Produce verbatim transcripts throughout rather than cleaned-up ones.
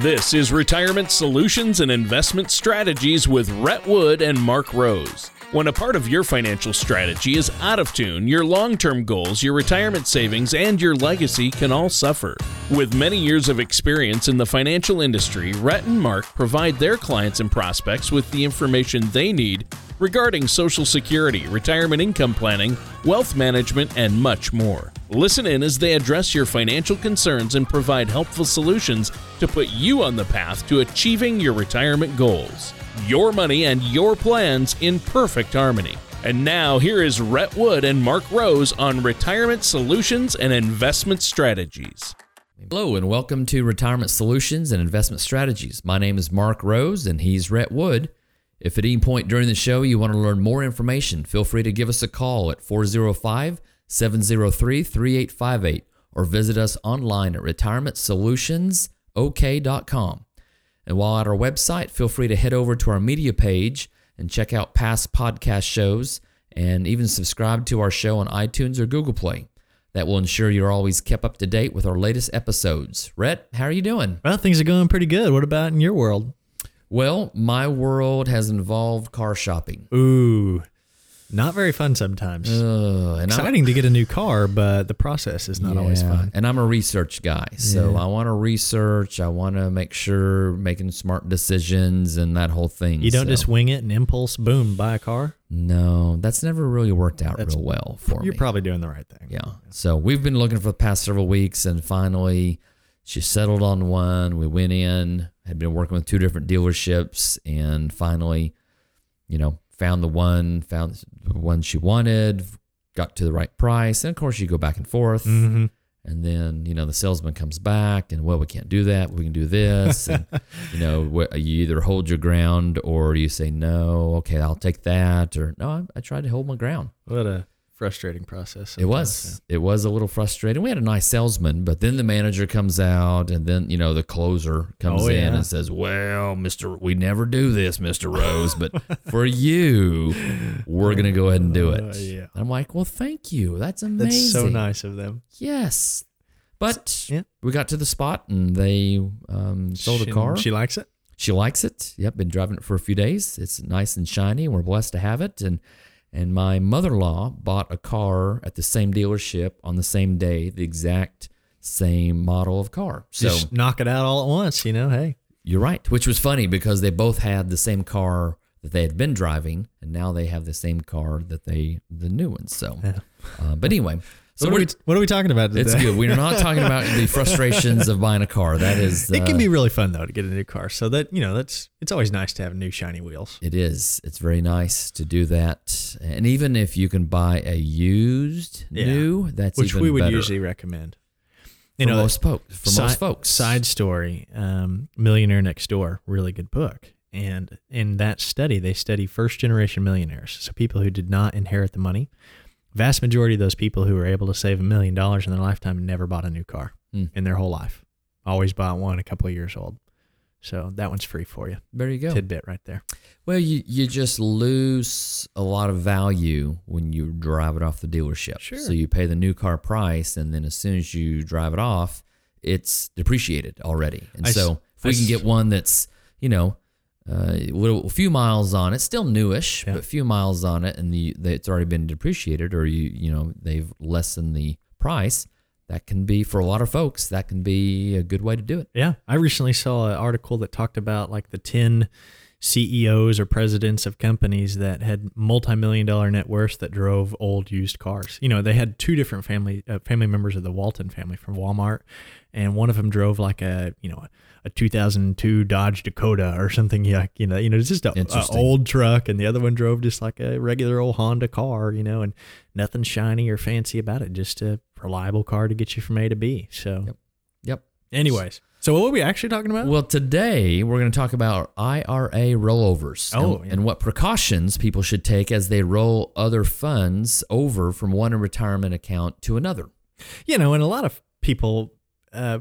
This is Retirement Solutions and Investment Strategies with Rhett Wood and Mark Rose. When a part of your financial strategy is out of tune, your long-term goals, your retirement savings, and your legacy can all suffer. With many years of experience in the financial industry, Rhett and Mark provide their clients and prospects with the information they need regarding Social Security, retirement income planning, wealth management, and much more. Listen in as they address your financial concerns and provide helpful solutions to put you on the path to achieving your retirement goals. Your money and your plans in perfect harmony. And now, here is Rhett Wood and Mark Rose on Retirement Solutions and Investment Strategies. Hello and welcome to Retirement Solutions and Investment Strategies. My name is Mark Rose and he's Rhett Wood. If at any point during the show you want to learn more information, feel free to give us a call at four oh five, seven oh three, three eight five eight or visit us online at retirement solutions O K dot com. And while at our website, feel free to head over to our media page and check out past podcast shows and even subscribe to our show on iTunes or Google Play. That will ensure you're always kept up to date with our latest episodes. Rhett, how are you doing? Well, things are going pretty good. What about in your world? Well, my world has involved car shopping. Ooh, not very fun sometimes. Uh, and Exciting I'm, to get a new car, but the process is not yeah, always fun. And I'm a research guy, so yeah. I want to research. I want to make sure making smart decisions and that whole thing. You don't so. just wing it and impulse, boom, buy a car? No, that's never really worked out that's, real well for you're me. You're probably doing the right thing. Yeah. yeah. So we've been looking for the past several weeks, and finally she settled on one. We went in, had been working with two different dealerships, and finally, you know, found the one, found the one she wanted, got to the right price. And of course you go back and forth mm-hmm. and then, you know, the salesman comes back and, well, we can't do that. We can do this. And, you know, you either hold your ground or you say, no, okay, I'll take that. Or no, I, I tried to hold my ground. What a frustrating process sometimes. It was. Yeah. It was a little frustrating. We had a nice salesman, but then the manager comes out, and then you know the closer comes oh, yeah. in and says, "Well, Mister, we never do this, Mister Rose, but for you, we're gonna go ahead and do it." Uh, yeah. I'm like, "Well, thank you. That's amazing. That's so nice of them." Yes, but yeah. we got to the spot, and they um, sold she, a car. She likes it. She likes it. Yep, been driving it for a few days. It's nice and shiny. We're blessed to have it, and. And my mother-in-law bought a car at the same dealership on the same day, the exact same model of car. So just knock it out all at once, you know, hey. You're right, which was funny because they both had the same car that they had been driving, and now they have the same car that they, the new one. So, yeah. uh, but anyway. So what are, we, what are we talking about today? It's good. We are not talking about the frustrations of buying a car. That is, uh, it can be really fun though to get a new car. So that you know, that's it's always nice to have new shiny wheels. It is. It's very nice to do that. And even if you can buy a used yeah. new, that's which even we would better. usually recommend. You for know, most folks. For side, most folks. Side story: um, Millionaire Next Door, really good book. And in that study, they study first generation millionaires, so people who did not inherit the money. Vast majority of those people who were able to save a million dollars in their lifetime never bought a new car mm. in their whole life. Always bought one a couple of years old. So that one's free for you. There you go. Tidbit right there. Well, you, you just lose a lot of value when you drive it off the dealership. Sure. So you pay the new car price, and then as soon as you drive it off, it's depreciated already. And I so if we I can get one that's, you know, Uh, a, little, a few miles on it, still newish, yeah. but a few miles on it, and the, the it's already been depreciated, or you you know they've lessened the price. That can be for a lot of folks. That can be a good way to do it. Yeah, I recently saw an article that talked about like the ten C E Os or presidents of companies that had multi-million dollar net worths that drove old used cars. You know, they had two different family uh, family members of the Walton family from Walmart, and one of them drove like a you know a two thousand two Dodge Dakota or something. Yeah, you know, you know, it's just an old truck, and the other one drove just like a regular old Honda car. You know, and nothing shiny or fancy about it, just a reliable car to get you from A to B. So, yep. yep. Anyways. So what were we actually talking about? Well, today we're going to talk about I R A rollovers oh, and, yeah. and what precautions people should take as they roll other funds over from one retirement account to another. You know, and a lot of people uh,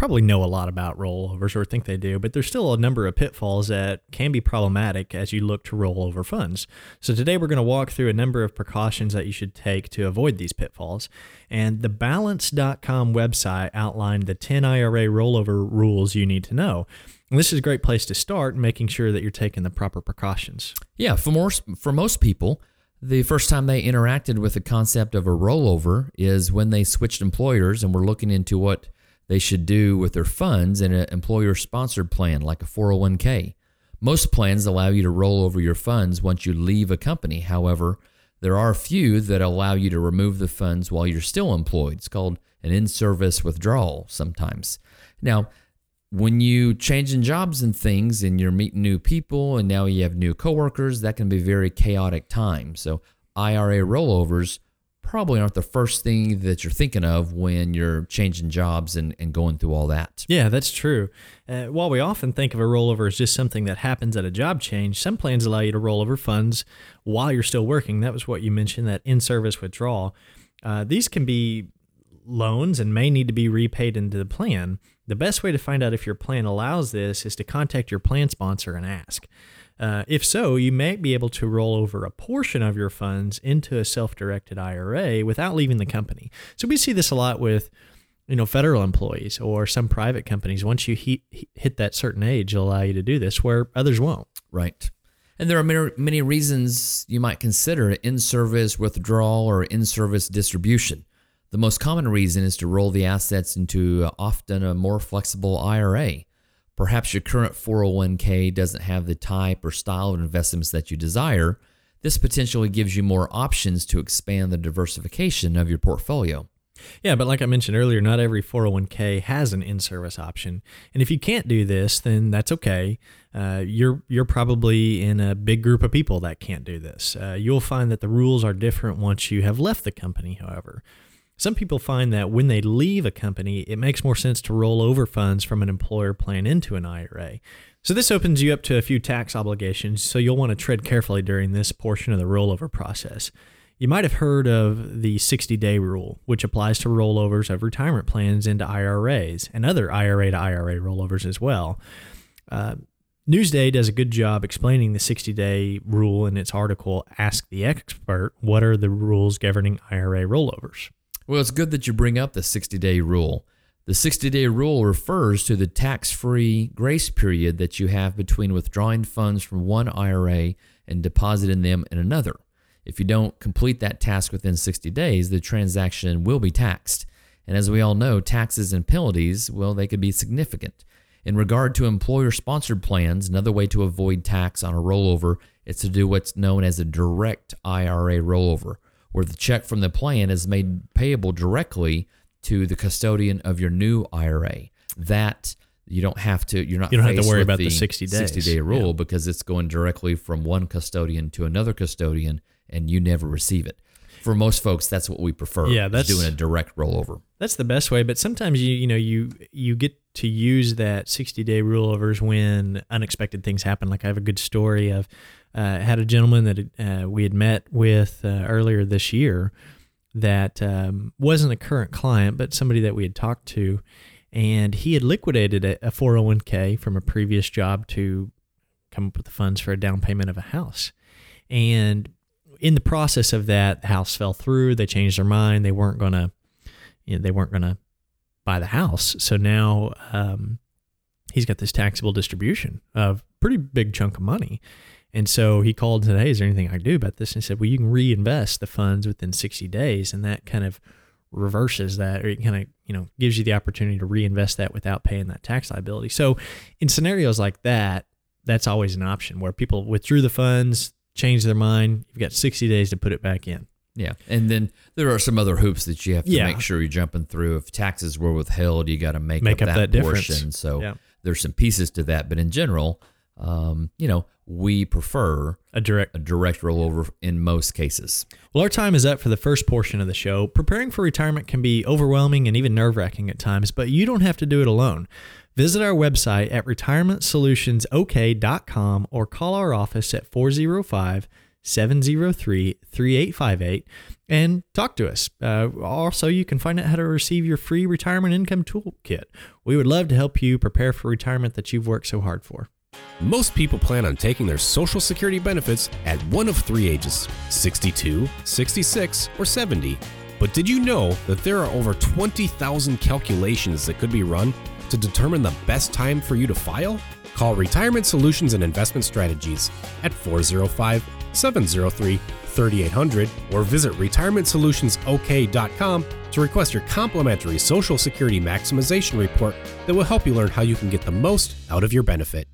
probably know a lot about rollovers or think they do, but there's still a number of pitfalls that can be problematic as you look to roll over funds. So today we're going to walk through a number of precautions that you should take to avoid these pitfalls. And the balance dot com website outlined the ten I R A rollover rules you need to know. And this is a great place to start, making sure that you're taking the proper precautions. Yeah, for more, for most people, the first time they interacted with the concept of a rollover is when they switched employers and were looking into what they should do with their funds in an employer-sponsored plan like a four oh one k. Most plans allow you to roll over your funds once you leave a company. However, there are a few that allow you to remove the funds while you're still employed. It's called an in-service withdrawal sometimes. Now, when you changing jobs and things and you're meeting new people and now you have new coworkers, that can be a very chaotic time. So I R A rollovers probably aren't the first thing that you're thinking of when you're changing jobs and, and going through all that. Yeah, that's true. Uh, while we often think of a rollover as just something that happens at a job change, some plans allow you to roll over funds while you're still working. That was what you mentioned, that in-service withdrawal. Uh, these can be loans and may need to be repaid into the plan. The best way to find out if your plan allows this is to contact your plan sponsor and ask. Uh, if so, you may be able to roll over a portion of your funds into a self-directed I R A without leaving the company. So we see this a lot with, you know, federal employees or some private companies. Once you he- hit that certain age, it'll allow you to do this where others won't. Right. And there are many, many reasons you might consider in-service withdrawal or in-service distribution. The most common reason is to roll the assets into uh, often a more flexible I R A. Perhaps your current four oh one k doesn't have the type or style of investments that you desire. This potentially gives you more options to expand the diversification of your portfolio. Yeah, but like I mentioned earlier, not every four oh one k has an in-service option. And if you can't do this, then that's okay. Uh, you're you're probably in a big group of people that can't do this. Uh, you'll find that the rules are different once you have left the company, however. Some people find that when they leave a company, it makes more sense to roll over funds from an employer plan into an I R A. So this opens you up to a few tax obligations, so you'll want to tread carefully during this portion of the rollover process. You might have heard of the sixty-day rule, which applies to rollovers of retirement plans into I R As and other I R A to I R A rollovers as well. Uh, Newsday does a good job explaining the sixty-day rule in its article, Ask the Expert, What Are the Rules Governing I R A Rollovers? Well, it's good that you bring up the sixty-day rule. The sixty-day rule refers to the tax-free grace period that you have between withdrawing funds from one I R A and depositing them in another. If you don't complete that task within sixty days, the transaction will be taxed. And as we all know, taxes and penalties, well, they could be significant. In regard to employer-sponsored plans, another way to avoid tax on a rollover is to do what's known as a direct I R A rollover, where the check from the plan is made payable directly to the custodian of your new I R A. That you don't have to, you're not you don't have to worry about the sixty days. sixty-day rule yeah. Because it's going directly from one custodian to another custodian, and you never receive it. For most folks, that's what we prefer. Yeah, that's doing a direct rollover. That's the best way. But sometimes you you know you you get to use that sixty-day rollovers when unexpected things happen. Like I have a good story of. Uh, had a gentleman that uh, we had met with uh, earlier this year that um, wasn't a current client, but somebody that we had talked to, and he had liquidated a, a four oh one k from a previous job to come up with the funds for a down payment of a house. And in the process of that, the house fell through. They changed their mind. They weren't gonna, you know, they weren't gonna buy the house. So now um, he's got this taxable distribution of pretty big chunk of money. And so he called today, is there anything I can do about this? And he said, well, you can reinvest the funds within sixty days. And that kind of reverses that, or it kind of, you know, gives you the opportunity to reinvest that without paying that tax liability. So in scenarios like that, that's always an option where people withdrew the funds, changed their mind. You've got sixty days to put it back in. Yeah. And then there are some other hoops that you have to yeah. make sure you're jumping through. If taxes were withheld, you got to make, make up, up that, that portion. Difference. So yeah. There's some pieces to that. But in general, um, you know, we prefer a direct a direct rollover in most cases. Well, our time is up for the first portion of the show. Preparing for retirement can be overwhelming and even nerve-wracking at times, but you don't have to do it alone. Visit our website at retirement solutions o k dot com or call our office at four oh five seven oh three, three eight five eight and talk to us. Uh, also, you can find out how to receive your free retirement income toolkit. We would love to help you prepare for retirement that you've worked so hard for. Most people plan on taking their Social Security benefits at one of three ages, sixty-two, sixty-six, or seventy. But did you know that there are over twenty thousand calculations that could be run to determine the best time for you to file? Call Retirement Solutions and Investment Strategies at four oh five, seven oh three, three eight zero zero or visit retirement solutions O K dot com to request your complimentary Social Security Maximization Report that will help you learn how you can get the most out of your benefit.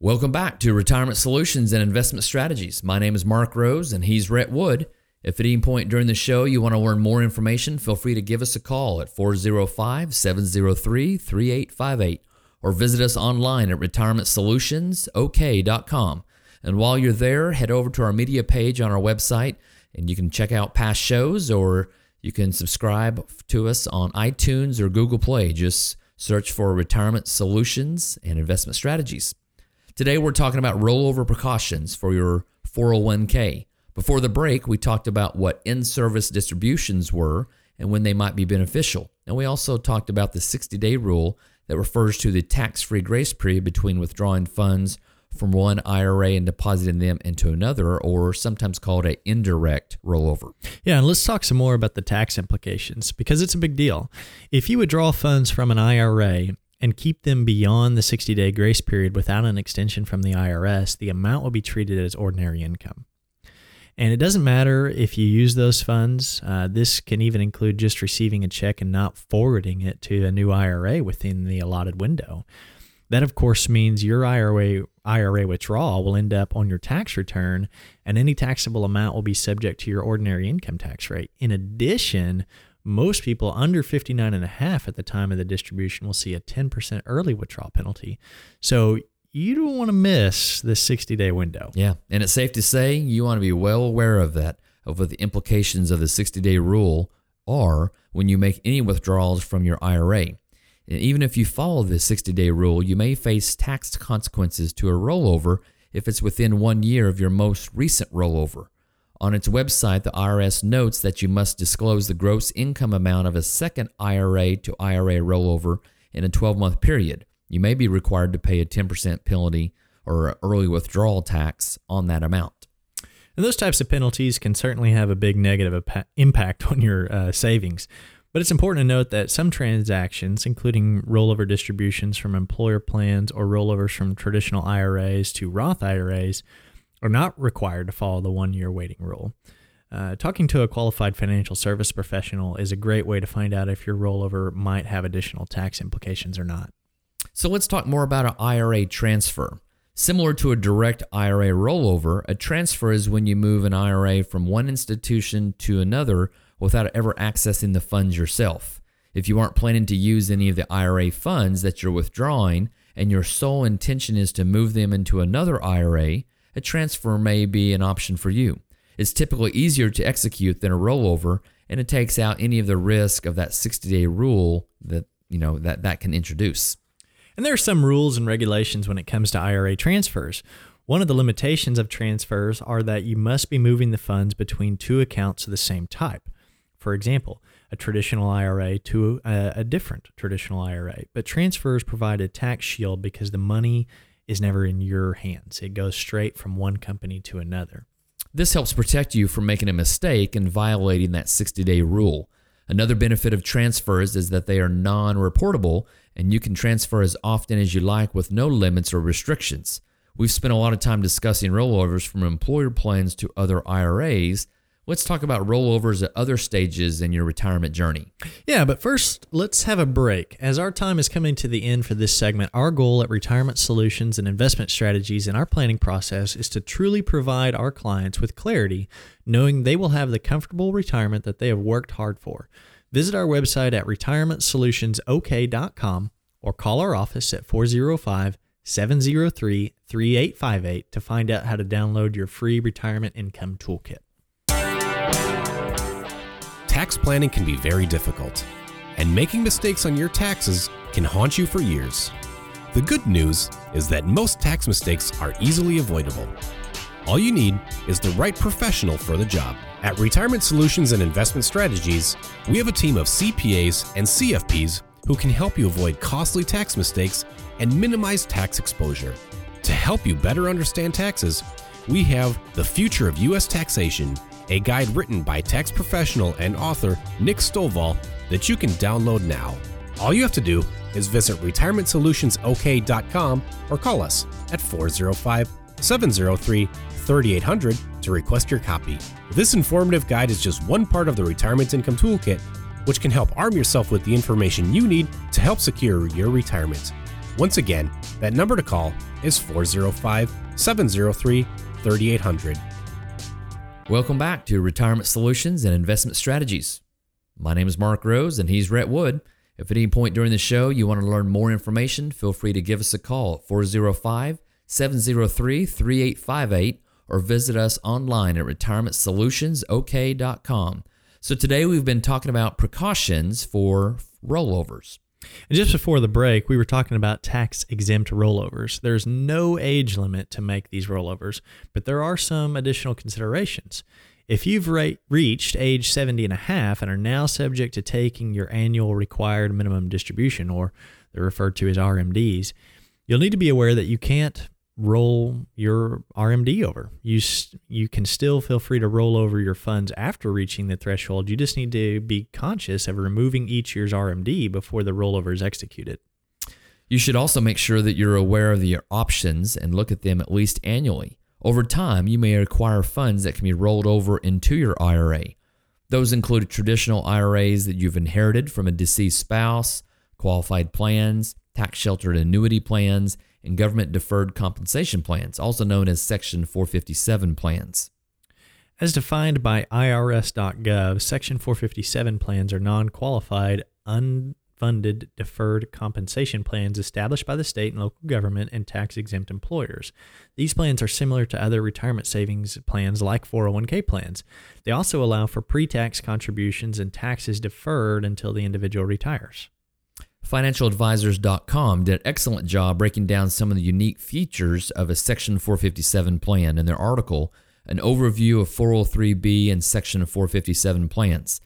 Welcome back to Retirement Solutions and Investment Strategies. My name is Mark Rose and he's Rhett Wood. If at any point during the show you want to learn more information, feel free to give us a call at four oh five, seven oh three, three eight five eight or visit us online at retirement solutions O K dot com. And while you're there, head over to our media page on our website and you can check out past shows, or you can subscribe to us on iTunes or Google Play. Just search for Retirement Solutions and Investment Strategies. Today, we're talking about rollover precautions for your four oh one k. Before the break, we talked about what in-service distributions were and when they might be beneficial. And we also talked about the sixty-day rule that refers to the tax-free grace period between withdrawing funds from one I R A and depositing them into another, or sometimes called an indirect rollover. Yeah, and let's talk some more about the tax implications, because it's a big deal. If you withdraw funds from an I R A and keep them beyond the sixty-day grace period without an extension from the I R S, the amount will be treated as ordinary income. And it doesn't matter if you use those funds. Uh, this can even include just receiving a check and not forwarding it to a new I R A within the allotted window. That, of course, means your I R A, I R A withdrawal will end up on your tax return, and any taxable amount will be subject to your ordinary income tax rate. In addition, most people under fifty-nine and a half at the time of the distribution will see a ten percent early withdrawal penalty. So you don't want to miss this sixty-day window. Yeah, and it's safe to say you want to be well aware of that, of what the implications of the sixty-day rule are when you make any withdrawals from your I R A. And even if you follow the sixty-day rule, you may face tax consequences to a rollover if it's within one year of your most recent rollover. On its website, the I R S notes that you must disclose the gross income amount of a second I R A to I R A rollover in a twelve-month period. You may be required to pay a ten percent penalty or early withdrawal tax on that amount. And those types of penalties can certainly have a big negative impact on your uh, savings. But it's important to note that some transactions, including rollover distributions from employer plans or rollovers from traditional I R As to Roth I R As, are not required to follow the one-year waiting rule. Uh, talking to a qualified financial service professional is a great way to find out if your rollover might have additional tax implications or not. So let's talk more about an I R A transfer. Similar to a direct I R A rollover, a transfer is when you move an I R A from one institution to another without ever accessing the funds yourself. If you aren't planning to use any of the I R A funds that you're withdrawing and your sole intention is to move them into another I R A, a transfer may be an option for you. It's typically easier to execute than a rollover, and it takes out any of the risk of that sixty-day rule that, you know, that, that can introduce. And there are some rules and regulations when it comes to I R A transfers. One of the limitations of transfers are that you must be moving the funds between two accounts of the same type. For example, a traditional I R A to a, a different traditional I R A. But transfers provide a tax shield because the money is never in your hands. It goes straight from one company to another. This helps protect you from making a mistake and violating that sixty-day rule. Another benefit of transfers is that they are non-reportable, and you can transfer as often as you like with no limits or restrictions. We've spent a lot of time discussing rollovers from employer plans to other I R As. Let's talk about rollovers at other stages in your retirement journey. Yeah, but first, let's have a break. As our time is coming to the end for this segment, our goal at Retirement Solutions and Investment Strategies in our planning process is to truly provide our clients with clarity, knowing they will have the comfortable retirement that they have worked hard for. Visit our website at retirement solutions O K dot com or call our office at four oh five, seven oh three, three eight five eight to find out how to download your free retirement income toolkit. Tax planning can be very difficult, and making mistakes on your taxes can haunt you for years. The good news is that most tax mistakes are easily avoidable. All you need is the right professional for the job. At Retirement Solutions and Investment Strategies, we have a team of C P As and C F Ps who can help you avoid costly tax mistakes and minimize tax exposure. To help you better understand taxes, we have The Future of U S Taxation, a guide written by tax professional and author Nick Stovall that you can download now. All you have to do is visit retirement solutions O K dot com or call us at four oh five, seven oh three, three eight hundred to request your copy. This informative guide is just one part of the Retirement Income Toolkit, which can help arm yourself with the information you need to help secure your retirement. Once again, that number to call is four oh five, seven oh three, three eight hundred. Welcome back to Retirement Solutions and Investment Strategies. My name is Mark Rose, and he's Rhett Wood. If at any point during the show you want to learn more information, feel free to give us a call at four oh five, seven oh three, three eight five eight or visit us online at retirement solutions O K dot com. So today we've been talking about precautions for rollovers. And just before the break, we were talking about tax-exempt rollovers. There's no age limit to make these rollovers, but there are some additional considerations. If you've re- reached age seventy and a half and are now subject to taking your annual required minimum distribution, or they're referred to as R M Ds, you'll need to be aware that you can't roll your R M D over. You you can still feel free to roll over your funds after reaching the threshold. You just need to be conscious of removing each year's R M D before the rollover is executed. You should also make sure that you're aware of your options and look at them at least annually. Over time, you may acquire funds that can be rolled over into your I R A. Those include traditional I R As that you've inherited from a deceased spouse, qualified plans, tax-sheltered annuity plans, and government deferred compensation plans, also known as Section four fifty-seven plans. As defined by I R S dot gov, Section four fifty-seven plans are non-qualified, unfunded deferred compensation plans established by the state and local government and tax-exempt employers. These plans are similar to other retirement savings plans like four oh one k plans. They also allow for pre-tax contributions and taxes deferred until the individual retires. financial advisors dot com did an excellent job breaking down some of the unique features of a Section four fifty-seven plan in their article, An Overview of four oh three B and Section four fifty-seven Plans.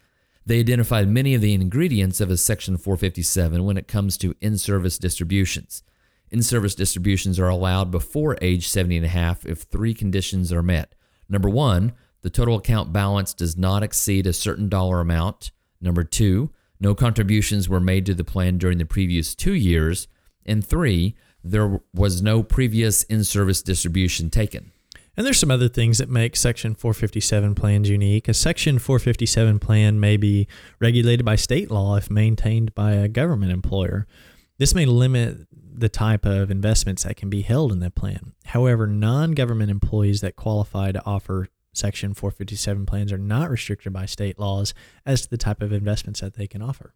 They identified many of the ingredients of a Section four fifty-seven when it comes to in-service distributions. In-service distributions are allowed before age seventy and a half if three conditions are met. Number one, the total account balance does not exceed a certain dollar amount. Number two, no contributions were made to the plan during the previous two years. And three, there was no previous in-service distribution taken. And there's some other things that make Section four fifty-seven plans unique. A Section four fifty-seven plan may be regulated by state law if maintained by a government employer. This may limit the type of investments that can be held in that plan. However, non-government employees that qualify to offer Section four fifty-seven plans are not restricted by state laws as to the type of investments that they can offer.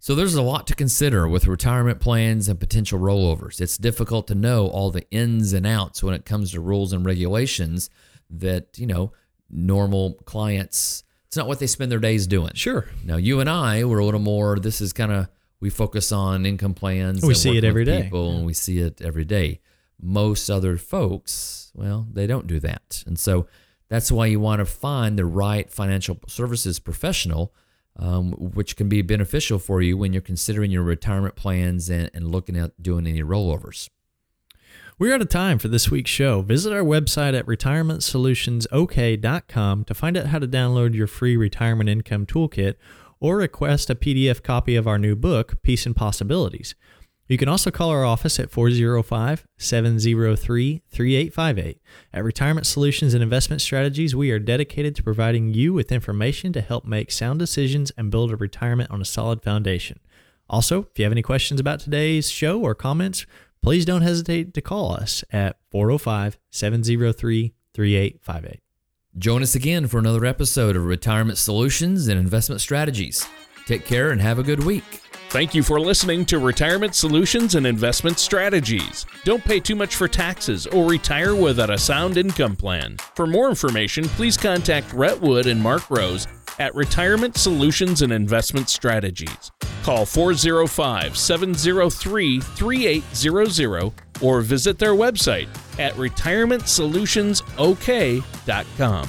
So there's a lot to consider with retirement plans and potential rollovers. It's difficult to know all the ins and outs when it comes to rules and regulations that, you know, normal clients, it's not what they spend their days doing. Sure. Now, you and I were a little more, this is kind of, we focus on income plans. We see it every day. People, and we see it every day. Most other folks, well, they don't do that. And so that's why you want to find the right financial services professional, um, which can be beneficial for you when you're considering your retirement plans and, and looking at doing any rollovers. We're out of time for this week's show. Visit our website at retirement solutions O K dot com to find out how to download your free retirement income toolkit or request a P D F copy of our new book, Peace and Possibilities. You can also call our office at four oh five, seven oh three, three eight five eight. At Retirement Solutions and Investment Strategies, we are dedicated to providing you with information to help make sound decisions and build a retirement on a solid foundation. Also, if you have any questions about today's show or comments, please don't hesitate to call us at four oh five, seven oh three, three eight five eight. Join us again for another episode of Retirement Solutions and Investment Strategies. Take care and have a good week. Thank you for listening to Retirement Solutions and Investment Strategies. Don't pay too much for taxes or retire without a sound income plan. For more information, please contact Rhett Wood and Mark Rose at Retirement Solutions and Investment Strategies. Call four oh five, seven oh three, three eight zero zero or visit their website at retirement solutions O K dot com.